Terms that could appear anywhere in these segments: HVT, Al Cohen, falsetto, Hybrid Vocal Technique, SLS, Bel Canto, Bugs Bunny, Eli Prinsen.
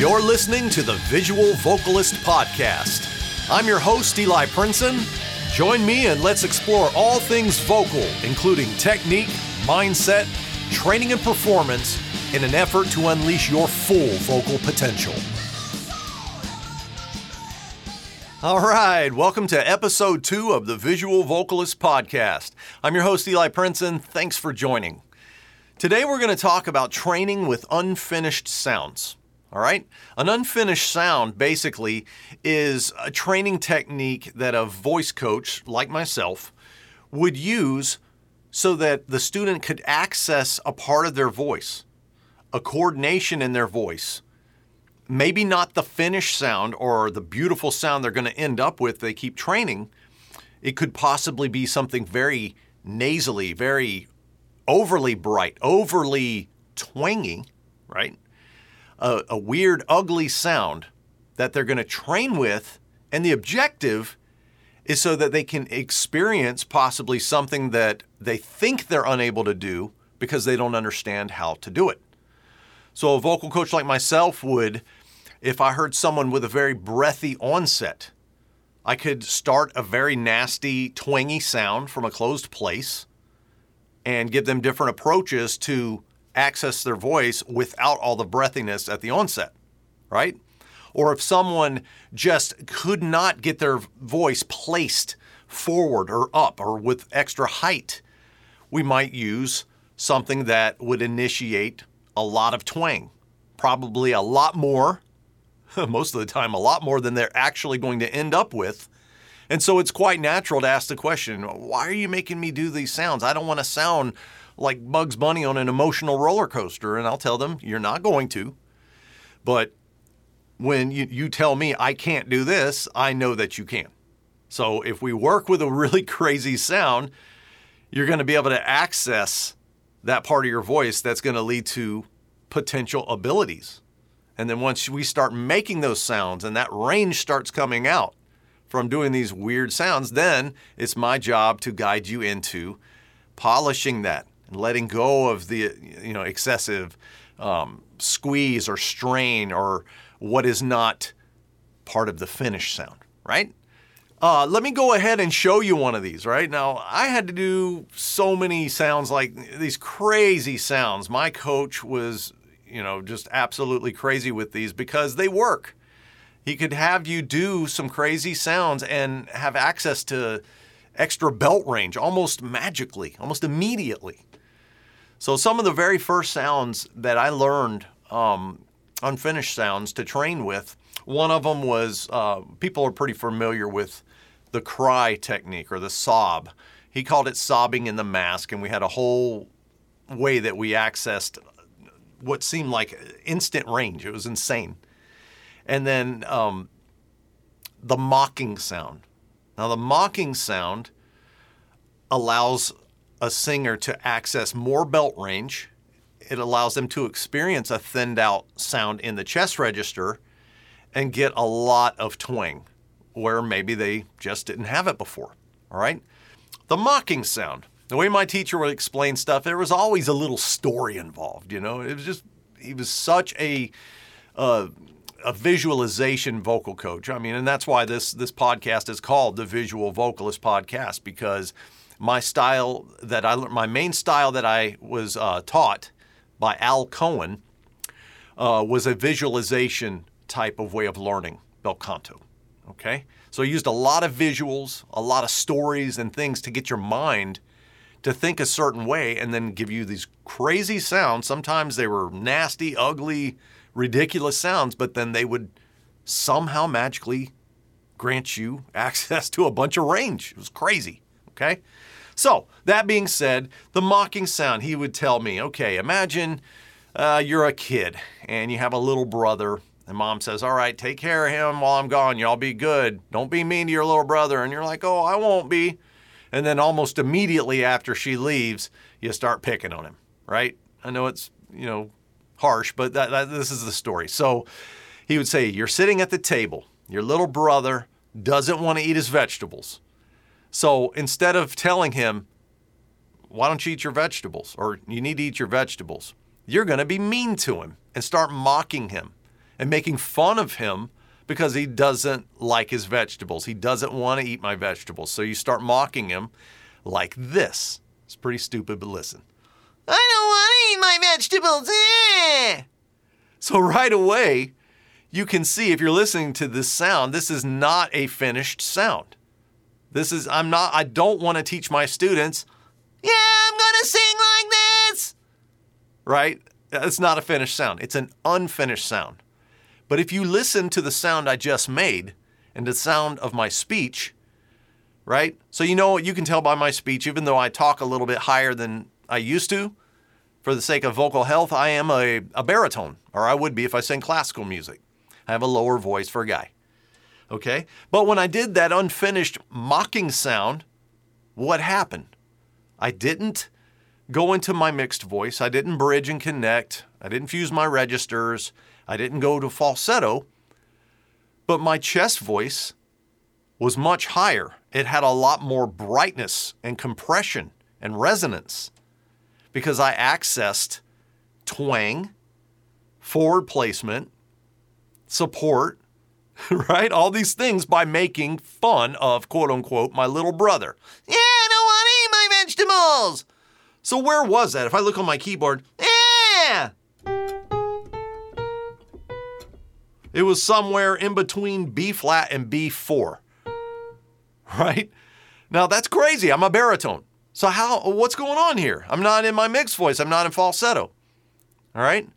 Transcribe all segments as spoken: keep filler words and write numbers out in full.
You're listening to the Visual Vocalist Podcast. I'm your host, Eli Prinsen. Join me and let's explore all things vocal, including technique, mindset, training and performance, in an effort to unleash your full vocal potential. All right, welcome to episode two of the Visual Vocalist Podcast. I'm your host, Eli Prinsen. Thanks for joining. Today we're going to talk about training with unfinished sounds. All right. An unfinished sound basically is a training technique that a voice coach like myself would use so that the student could access a part of their voice, a coordination in their voice. Maybe not the finished sound or the beautiful sound they're going to end up with. They keep training. It could possibly be something very nasally, very overly bright, overly twangy, right? A, a weird, ugly sound that they're going to train with. And the objective is so that they can experience possibly something that they think they're unable to do because they don't understand how to do it. So a vocal coach like myself would, if I heard someone with a very breathy onset, I could start a very nasty, twangy sound from a closed place and give them different approaches to access their voice without all the breathiness at the onset, right? Or if someone just could not get their voice placed forward or up or with extra height, we might use something that would initiate a lot of twang, probably a lot more, most of the time, a lot more than they're actually going to end up with. And so it's quite natural to ask the question, why are you making me do these sounds? I don't want to sound like Bugs Bunny on an emotional roller coaster. And I'll tell them, you're not going to. But when you, you tell me I can't do this, I know that you can. So if we work with a really crazy sound, you're going to be able to access that part of your voice that's going to lead to potential abilities. And then once we start making those sounds and that range starts coming out from doing these weird sounds, then it's my job to guide you into polishing that. Letting go of the you know excessive um, squeeze or strain or what is not part of the finished sound, right? Uh, let me go ahead and show you one of these, right? Now, I had to do so many sounds, like these crazy sounds. My coach was you know just absolutely crazy with these because they work. He could have you do some crazy sounds and have access to extra belt range almost magically, almost immediately. So some of the very first sounds that I learned, um, unfinished sounds to train with, one of them was, uh, people are pretty familiar with the cry technique or the sob. He called it sobbing in the mask, and we had a whole way that we accessed what seemed like instant range. It was insane. And then um, the mocking sound. Now, the mocking sound allows a singer to access more belt range. It allows them to experience a thinned out sound in the chest register and get a lot of twang where maybe they just didn't have it before. All right. The mocking sound, the way my teacher would explain stuff, there was always a little story involved. You know, it was just, he was such a, uh, a visualization vocal coach. I mean, and that's why this, this podcast is called the Visual Vocalist Podcast, because My style that I my main style that I was uh, taught by Al Cohen uh, was a visualization type of way of learning Bel Canto. Okay, so I used a lot of visuals, a lot of stories and things to get your mind to think a certain way, and then give you these crazy sounds. Sometimes they were nasty, ugly, ridiculous sounds, but then they would somehow magically grant you access to a bunch of range. It was crazy. Okay. So that being said, the mocking sound, he would tell me, okay, imagine uh, you're a kid and you have a little brother and mom says, all right, take care of him while I'm gone. Y'all be good. Don't be mean to your little brother. And you're like, oh, I won't be. And then almost immediately after she leaves, you start picking on him, right? I know it's, you know, harsh, but that, that, this is the story. So he would say, you're sitting at the table. Your little brother doesn't want to eat his vegetables. So instead of telling him, why don't you eat your vegetables? Or you need to eat your vegetables. You're going to be mean to him and start mocking him and making fun of him because he doesn't like his vegetables. He doesn't want to eat my vegetables. So you start mocking him like this. It's pretty stupid, but listen. I don't want to eat my vegetables. Eh. So right away, you can see if you're listening to this sound, this is not a finished sound. This is, I'm not, I don't want to teach my students, yeah, I'm going to sing like this, right? It's not a finished sound. It's an unfinished sound. But if you listen to the sound I just made and the sound of my speech, right? So you know, you can tell by my speech, even though I talk a little bit higher than I used to, for the sake of vocal health, I am a, a baritone, or I would be if I sang classical music. I have a lower voice for a guy. Okay? But when I did that unfinished mocking sound, what happened? I didn't go into my mixed voice. I didn't bridge and connect. I didn't fuse my registers. I didn't go to falsetto. But my chest voice was much higher. It had a lot more brightness and compression and resonance because I accessed twang, forward placement, support, right? All these things by making fun of, quote unquote, my little brother. Yeah, I don't want to eat my vegetables. So where was that? If I look on my keyboard, yeah. It was somewhere in between B flat and B four, right? Now that's crazy. I'm a baritone. So how, what's going on here? I'm not in my mixed voice. I'm not in falsetto. All right.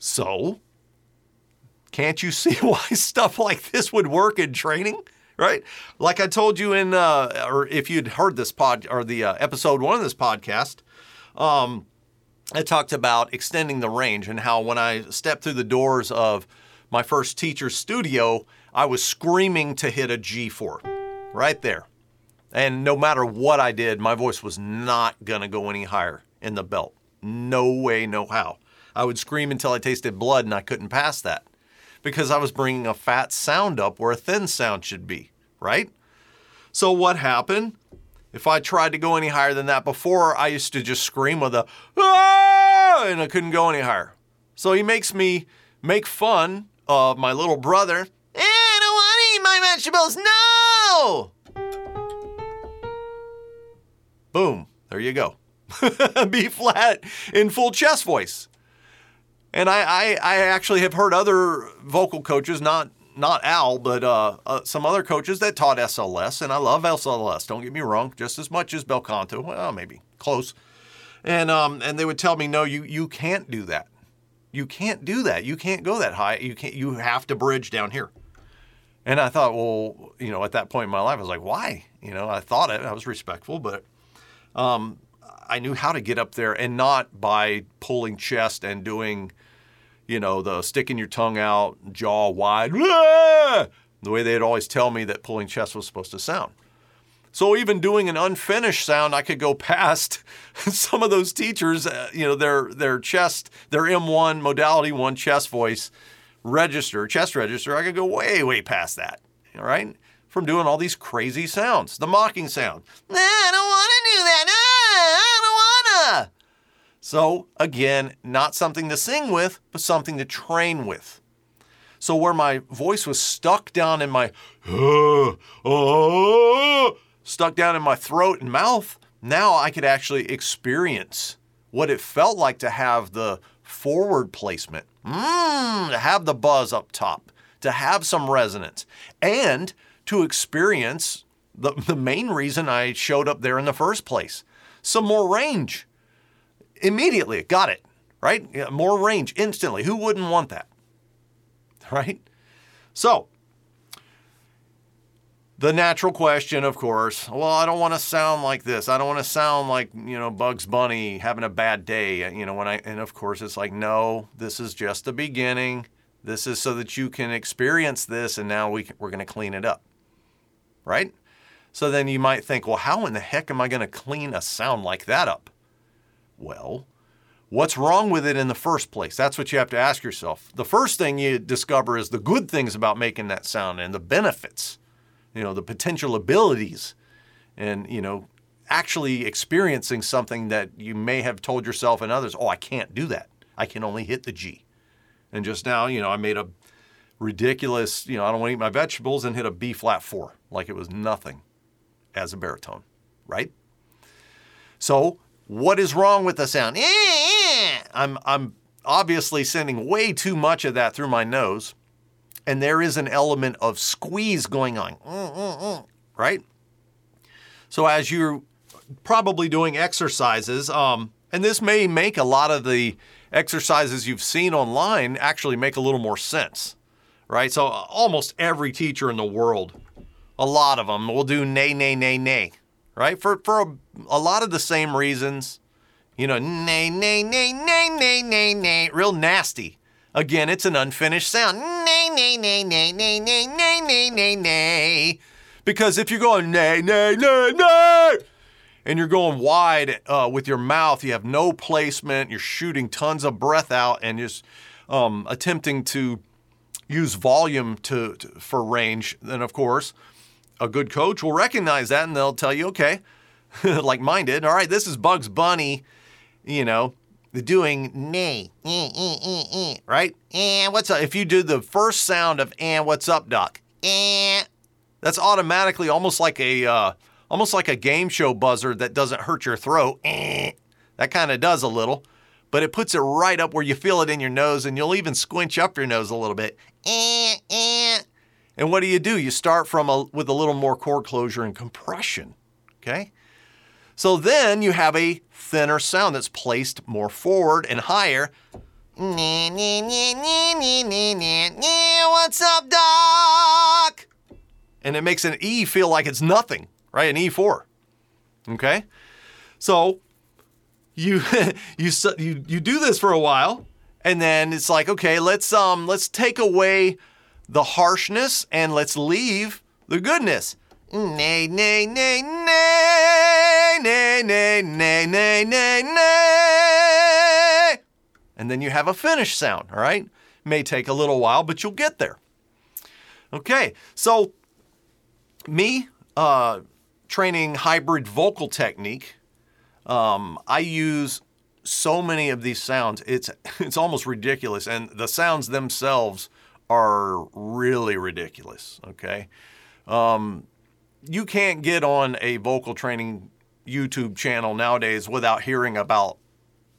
So can't you see why stuff like this would work in training, right? Like I told you in, uh, or if you'd heard this pod or the uh, episode one of this podcast, um, I talked about extending the range and how when I stepped through the doors of my first teacher's studio, I was screaming to hit a G four right there. And no matter what I did, my voice was not going to go any higher in the belt. No way, no how. I would scream until I tasted blood and I couldn't pass that, because I was bringing a fat sound up where a thin sound should be, right? So what happened? If I tried to go any higher than that before, I used to just scream with a, ah, and I couldn't go any higher. So he makes me make fun of my little brother. Eh, I don't want to eat my vegetables, no! Boom, there you go. B flat in full chest voice. And I, I, I actually have heard other vocal coaches, not not Al, but uh, uh, some other coaches that taught S L S. And I love S L S, don't get me wrong, just as much as Bel Canto. Well, maybe, close. And um, and they would tell me, no, you you can't do that. You can't do that. You can't go that high. You can't. You have to bridge down here. And I thought, well, you know, at that point in my life, I was like, why? You know, I thought it. I was respectful, but um, I knew how to get up there and not by pulling chest and doing, you know, the sticking your tongue out, jaw wide, the way they'd always tell me that pulling chest was supposed to sound. So even doing an unfinished sound, I could go past some of those teachers, uh, you know, their their chest, their M one, modality one chest voice register, chest register. I could go way, way past that, all right, from doing all these crazy sounds. The mocking sound. Nah, I don't want to do that. Nah, I don't want to. So again, not something to sing with, but something to train with. So where my voice was stuck down in my, uh, uh, stuck down in my throat and mouth, now I could actually experience what it felt like to have the forward placement, mm, to have the buzz up top, to have some resonance, and to experience the, the main reason I showed up there in the first place, some more range. Immediately, got it, right? Yeah, more range instantly. Who wouldn't want that, right? So the natural question, of course, well, I don't want to sound like this. I don't want to sound like, you know, Bugs Bunny having a bad day. You know, when I, and of course it's like, no, this is just the beginning. This is so that you can experience this. And now we can, we're going to clean it up, right? So then you might think, well, how in the heck am I going to clean a sound like that up? Well, what's wrong with it in the first place? That's what you have to ask yourself. The first thing you discover is the good things about making that sound and the benefits, you know, the potential abilities and, you know, actually experiencing something that you may have told yourself and others, oh, I can't do that. I can only hit the G, And just now, you know, I made a ridiculous, you know, I don't want to eat my vegetables and hit a B flat four, like it was nothing as a baritone, right? So what is wrong with the sound? I'm, I'm obviously sending way too much of that through my nose. And there is an element of squeeze going on, right? So as you're probably doing exercises, um, and this may make a lot of the exercises you've seen online actually make a little more sense, right? So almost every teacher in the world, a lot of them will do nay, nay, nay, nay, right? For, for a, a lot of the same reasons, you know, nay, nay, nay, nay, nay, nay, nay, real nasty. Again, it's an unfinished sound. Nay, nay, nay, nay, nay, nay, nay, nay, nay, nay. Because if you're going nay, nay, nay, nay, and you're going wide uh, with your mouth, you have no placement, you're shooting tons of breath out and just um, attempting to use volume to, to for range, then of course, a good coach will recognize that and they'll tell you, okay, like mine did, all right, this is Bugs Bunny, you know, doing nay, eh, eh, eh, eh, right? And eh, what's up? If you do the first sound of and eh, what's up, doc? Eh, that's automatically almost like a uh, almost like a game show buzzer that doesn't hurt your throat. Eh, that kind of does a little, but it puts it right up where you feel it in your nose, and you'll even squinch up your nose a little bit. Eh, eh. And what do you do? You start from a, with a little more chord closure and compression. Okay. So then you have a thinner sound that's placed more forward and higher. What's up, doc? And it makes an E feel like it's nothing, right? An E four. Okay? So you you you you do this for a while, and then it's like, okay, let's um let's take away the harshness and let's leave the goodness. Nay, nay, nay, nay, nay, nay, nay, nay, nay, nay. And then you have a finished sound, all right? May take a little while, but you'll get there. Okay, so me uh, training hybrid vocal technique, um, I use so many of these sounds. It's, it's almost ridiculous, and the sounds themselves are really ridiculous, okay? Um... You can't get on a vocal training YouTube channel nowadays without hearing about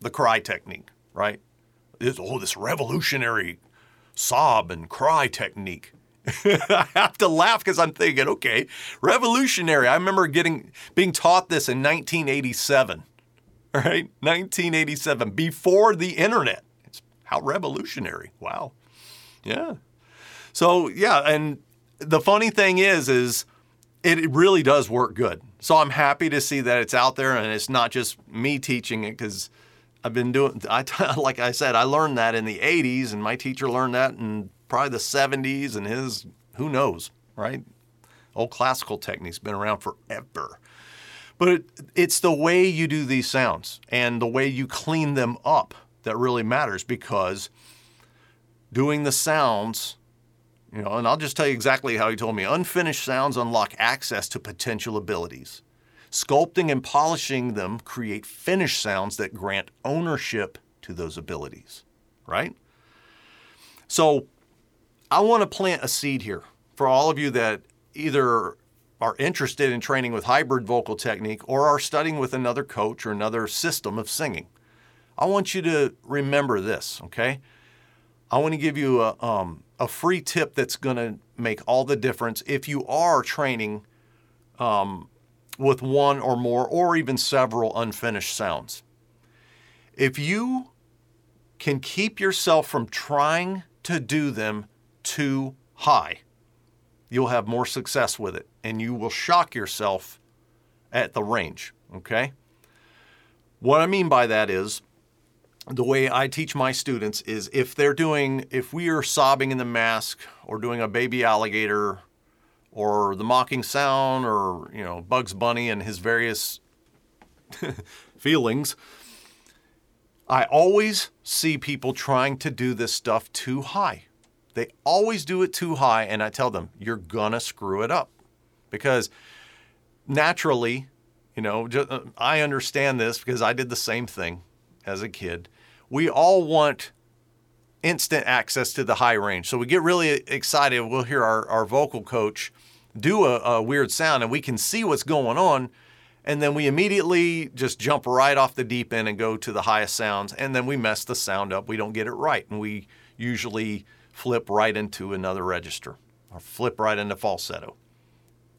the cry technique, right? It's, oh, this revolutionary sob and cry technique. I have to laugh because I'm thinking, okay, revolutionary. I remember getting being taught this in nineteen eighty-seven, all right? nineteen eighty-seven, before the internet. It's how revolutionary. Wow. Yeah. So, yeah, and the funny thing is, is... it really does work good. So I'm happy to see that it's out there and it's not just me teaching it because I've been doing, I, like I said, I learned that in the eighties and my teacher learned that in probably the seventies and his, who knows, right? Old classical technique's been around forever. But it, it's the way you do these sounds and the way you clean them up that really matters because doing the sounds, you know, and I'll just tell you exactly how he told me. Unfinished sounds unlock access to potential abilities. Sculpting and polishing them create finished sounds that grant ownership to those abilities, right? So I want to plant a seed here for all of you that either are interested in training with hybrid vocal technique or are studying with another coach or another system of singing. I want you to remember this, okay? I want to give you a... um, a free tip that's going to make all the difference if you are training um, with one or more or even several unfinished sounds. If you can keep yourself from trying to do them too high, you'll have more success with it and you will shock yourself at the range, okay? What I mean by that is, the way I teach my students is if they're doing, if we are sobbing in the mask or doing a baby alligator or the mocking sound or, you know, Bugs Bunny and his various feelings, I always see people trying to do this stuff too high. They always do it too high. And I tell them, you're gonna screw it up because naturally, you know, just, uh, I understand this because I did the same thing as a kid. We all want instant access to the high range. So we get really excited. We'll hear our, our vocal coach do a, a weird sound, and we can see what's going on. And then we immediately just jump right off the deep end and go to the highest sounds. And then we mess the sound up. We don't get it right. And we usually flip right into another register or flip right into falsetto.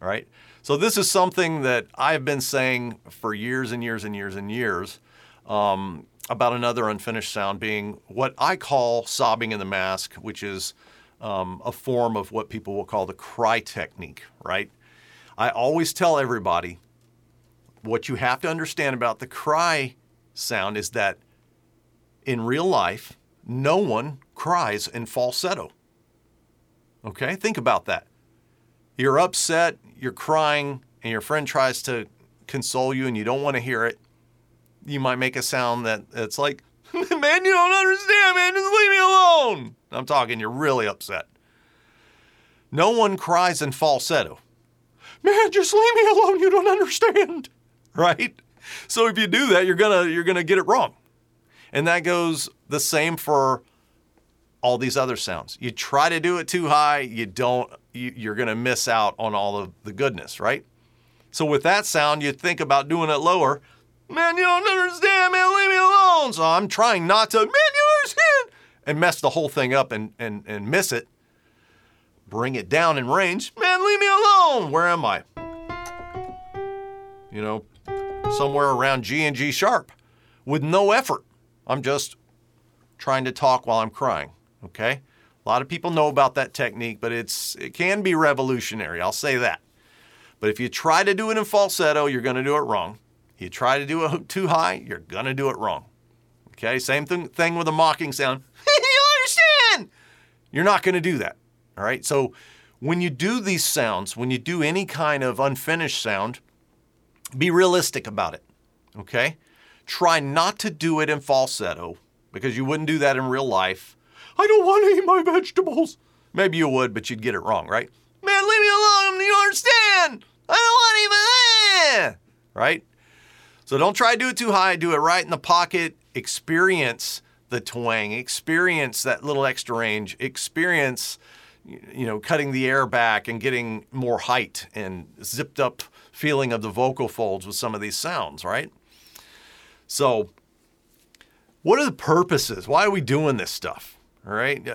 All right. So this is something that I've been saying for years and years and years and years um, about another unfinished sound being what I call sobbing in the mask, which is um, a form of what people will call the cry technique, right? I always tell everybody, what you have to understand about the cry sound is that in real life, no one cries in falsetto. Okay, think about that. You're upset, you're crying, and your friend tries to console you and you don't want to hear it. You might make a sound that it's like, man, you don't understand, man, just leave me alone. I'm talking, you're really upset. No one cries in falsetto. Man, just leave me alone, you don't understand. Right? So if you do that, you're gonna you're gonna get it wrong. And that goes the same for all these other sounds. You try to do it too high, you don't you, you're gonna miss out on all of the goodness, right? So with that sound, you think about doing it lower. Man, you don't understand, man, leave me alone. So I'm trying not to, man, you understand, and mess the whole thing up and and, and miss it. Bring it down in range. Man, leave me alone. Where am I? You know, somewhere around G and G sharp with no effort. I'm just trying to talk while I'm crying, okay? A lot of people know about that technique, but it's it can be revolutionary. I'll say that. But if you try to do it in falsetto, you're going to do it wrong. You try to do it too high, you're going to do it wrong. Okay? Same thing, thing with a mocking sound. You understand? You're not going to do that. All right, so when you do these sounds, when you do any kind of unfinished sound, be realistic about it, okay? Try not to do it in falsetto because you wouldn't do that in real life. I don't want to eat my vegetables. Maybe you would, but you'd get it wrong, right? Man, leave me alone, you don't understand. I don't want to even, right? So don't try to do it too high, do it right in the pocket. Experience the twang, experience that little extra range, experience you know, cutting the air back and getting more height and zipped up feeling of the vocal folds with some of these sounds, right? So what are the purposes? Why are we doing this stuff, all right?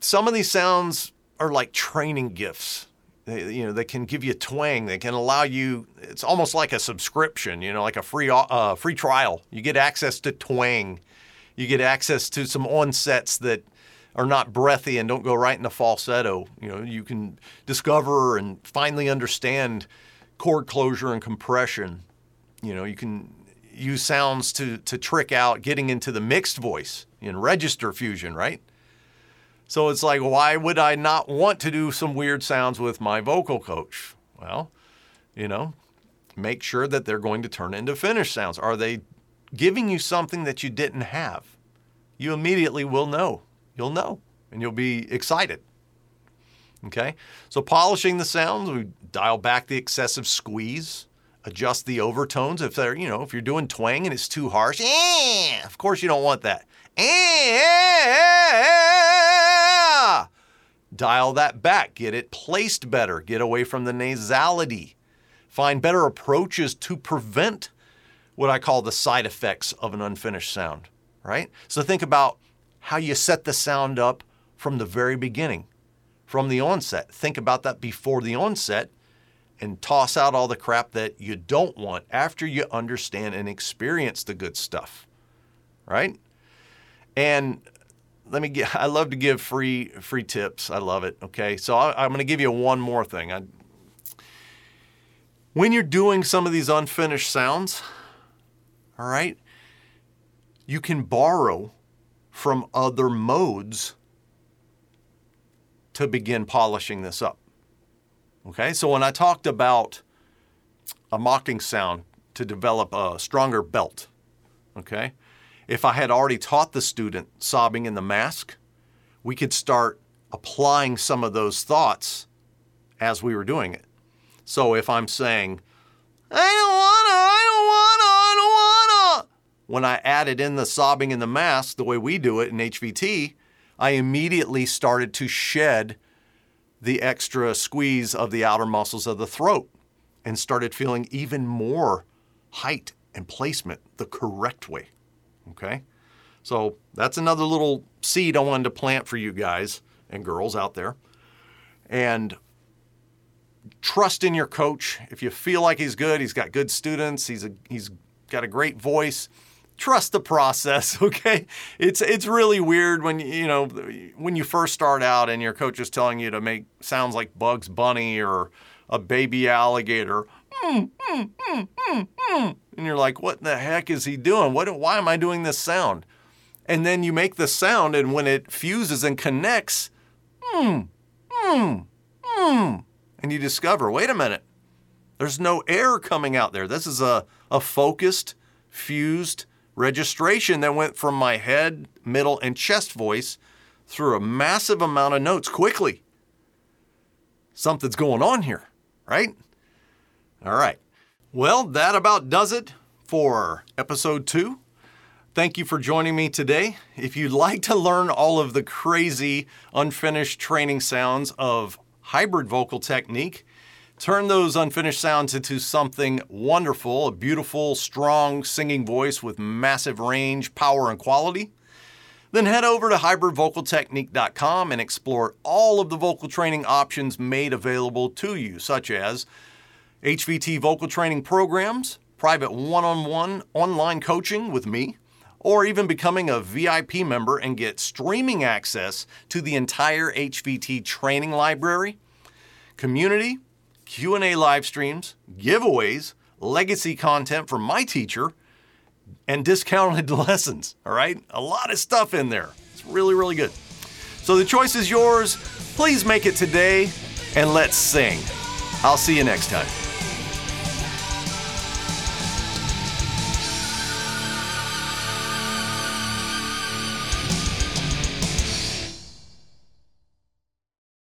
Some of these sounds are like training gifts. They, you know, they can give you twang. They can allow you, it's almost like a subscription, you know, like a free uh, free trial. You get access to twang. You get access to some onsets that are not breathy and don't go right into falsetto. You know, you can discover and finally understand chord closure and compression. You know, you can use sounds to to trick out getting into the mixed voice in register fusion, right? So it's like, why would I not want to do some weird sounds with my vocal coach? Well, you know, make sure that they're going to turn into finished sounds. Are they giving you something that you didn't have? You immediately will know. You'll know, and you'll be excited, okay? So polishing the sounds, we dial back the excessive squeeze, adjust the overtones. If they're, you know, if you're doing twang and it's too harsh, eh, of course you don't want that. Eh, eh, eh, eh, eh. Dial that back, get it placed better, get away from the nasality. Find better approaches to prevent what I call the side effects of an unfinished sound, right? So think about how you set the sound up from the very beginning, from the onset. Think about that before the onset and toss out all the crap that you don't want after you understand and experience the good stuff, right? And let me get, I love to give free free tips. I love it, okay? So I, I'm going to give you one more thing. I, when you're doing some of these unfinished sounds, all right, you can borrow from other modes to begin polishing this up, okay? So when I talked about a mocking sound to develop a stronger belt, okay? If I had already taught the student sobbing in the mask, we could start applying some of those thoughts as we were doing it. So if I'm saying, I don't wanna, I don't wanna, I don't wanna, when I added in the sobbing and the mask, the way we do it in H V T, I immediately started to shed the extra squeeze of the outer muscles of the throat and started feeling even more height and placement the correct way, okay? So that's another little seed I wanted to plant for you guys and girls out there. And trust in your coach. If you feel like he's good, he's got good students, he's a, he's got a great voice, trust the process, okay? It's it's really weird when you know when you first start out and your coach is telling you to make sounds like Bugs Bunny or a baby alligator. Mm, mm, mm, mm, mm. And you're like, what the heck is he doing? What? Why am I doing this sound? And then you make the sound, and when it fuses and connects, mm, mm, mm, and you discover, wait a minute, there's no air coming out there. This is a, a focused, fused registration that went from my head, middle, and chest voice through a massive amount of notes quickly. Something's going on here, right? All right. Well, that about does it for episode two. Thank you for joining me today. If you'd like to learn all of the crazy, unfinished training sounds of hybrid vocal technique, turn those unfinished sounds into something wonderful, a beautiful, strong singing voice with massive range, power, and quality, then head over to hybrid vocal technique dot com and explore all of the vocal training options made available to you, such as H V T vocal training programs, private one-on-one online coaching with me, or even becoming a V I P member and get streaming access to the entire H V T training library, community, Q and A live streams, giveaways, legacy content from my teacher, and discounted lessons, all right? A lot of stuff in there. It's really, really good. So the choice is yours. Please make it today, and let's sing. I'll see you next time.